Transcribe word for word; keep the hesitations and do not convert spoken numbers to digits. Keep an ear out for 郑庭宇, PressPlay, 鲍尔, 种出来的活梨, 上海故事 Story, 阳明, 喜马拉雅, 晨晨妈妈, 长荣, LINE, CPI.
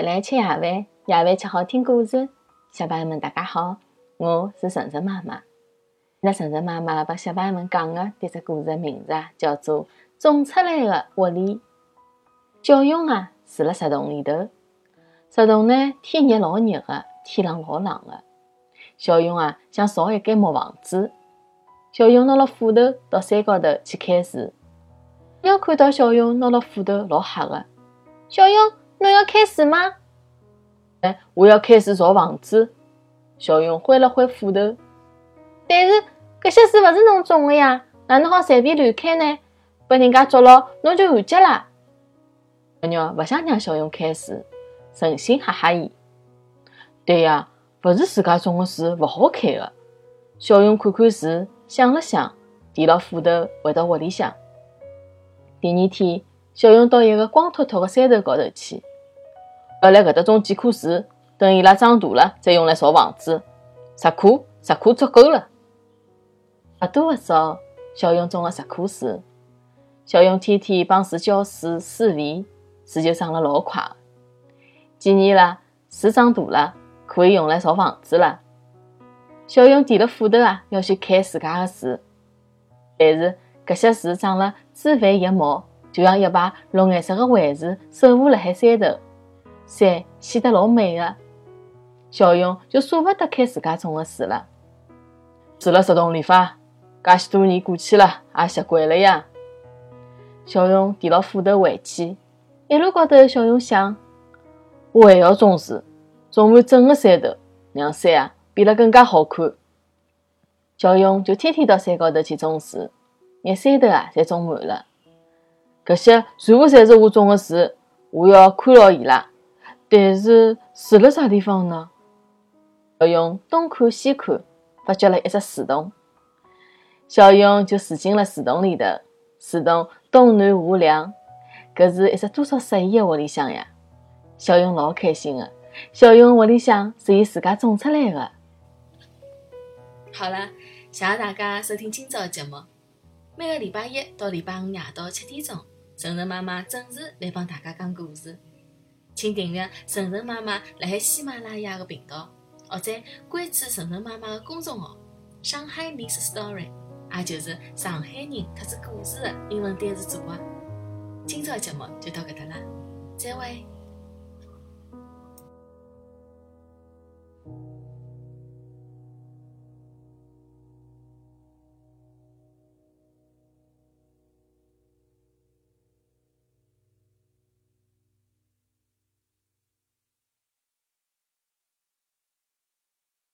回来吃夜饭，夜饭吃好听故事。小朋友们大家好，我是晨晨妈妈。那晨晨妈妈把小朋友们讲的迭只故事名字叫做《种出来的活梨》。小熊啊住辣石洞里头，石洞呢天热老热个，天冷老冷个。小熊啊想造一间木房子。小熊拿了斧头到山高头去砍树。鸟看到小熊拿了斧头，老吓个。小熊，侬要砍树吗？哎，我要砍树造房子。小熊挥了挥斧头。但是搿些树勿是侬种个呀，哪能好随便乱砍呢？拨人家捉牢，侬就完结啦。小鸟勿想让小熊砍树，存心吓吓伊。对呀，勿是自家种个树勿好砍个。小熊看看树，想了想，提了斧头回到窝里向。第二天，小熊到一个光秃秃的山头高头去，要来搿搭种几棵树，等伊拉长大了再用来造房子。十棵，十棵足够了。勿多勿少，小熊种了十棵树。小熊天天帮树浇水、施肥，树就长了老快。几年了，树长大了，可以用来造房子了。小熊提了斧头啊，要去砍自家的树，但是搿些树长了枝繁叶茂，就像一排绿颜色的槐树守护辣海山头，山显得老美个。小熊就舍勿得砍自家种个树了。住辣石洞里伐，介许多年过去了，也习惯了呀。小熊提牢斧头回去，一路高头小熊想，我还要种树，种满整个山头，让山啊变得更加好看。小熊就天天到山高头去种树。连山头啊，侪种满了。搿些全部侪是我种的树，我要看牢伊拉。但是住辣啥地方呢？小熊东看西看，发觉了一只树洞。小熊就住进了树洞里头。树洞东南无梁，搿是一只多少适意的窝里向呀！小熊老开心的、啊。小熊窝里向是伊自家种出来的。好了，谢谢大家收听今朝节目。每个礼拜一到礼拜五夜到七点钟，晨晨妈妈准时来帮大家讲故事。请订阅晨晨妈妈辣海喜马拉雅的频道，或者关注晨晨妈妈的公众号“上海故事 Story”， 也就是上海人特指故事的英文单词组合。今朝节目就到搿搭啦，再会。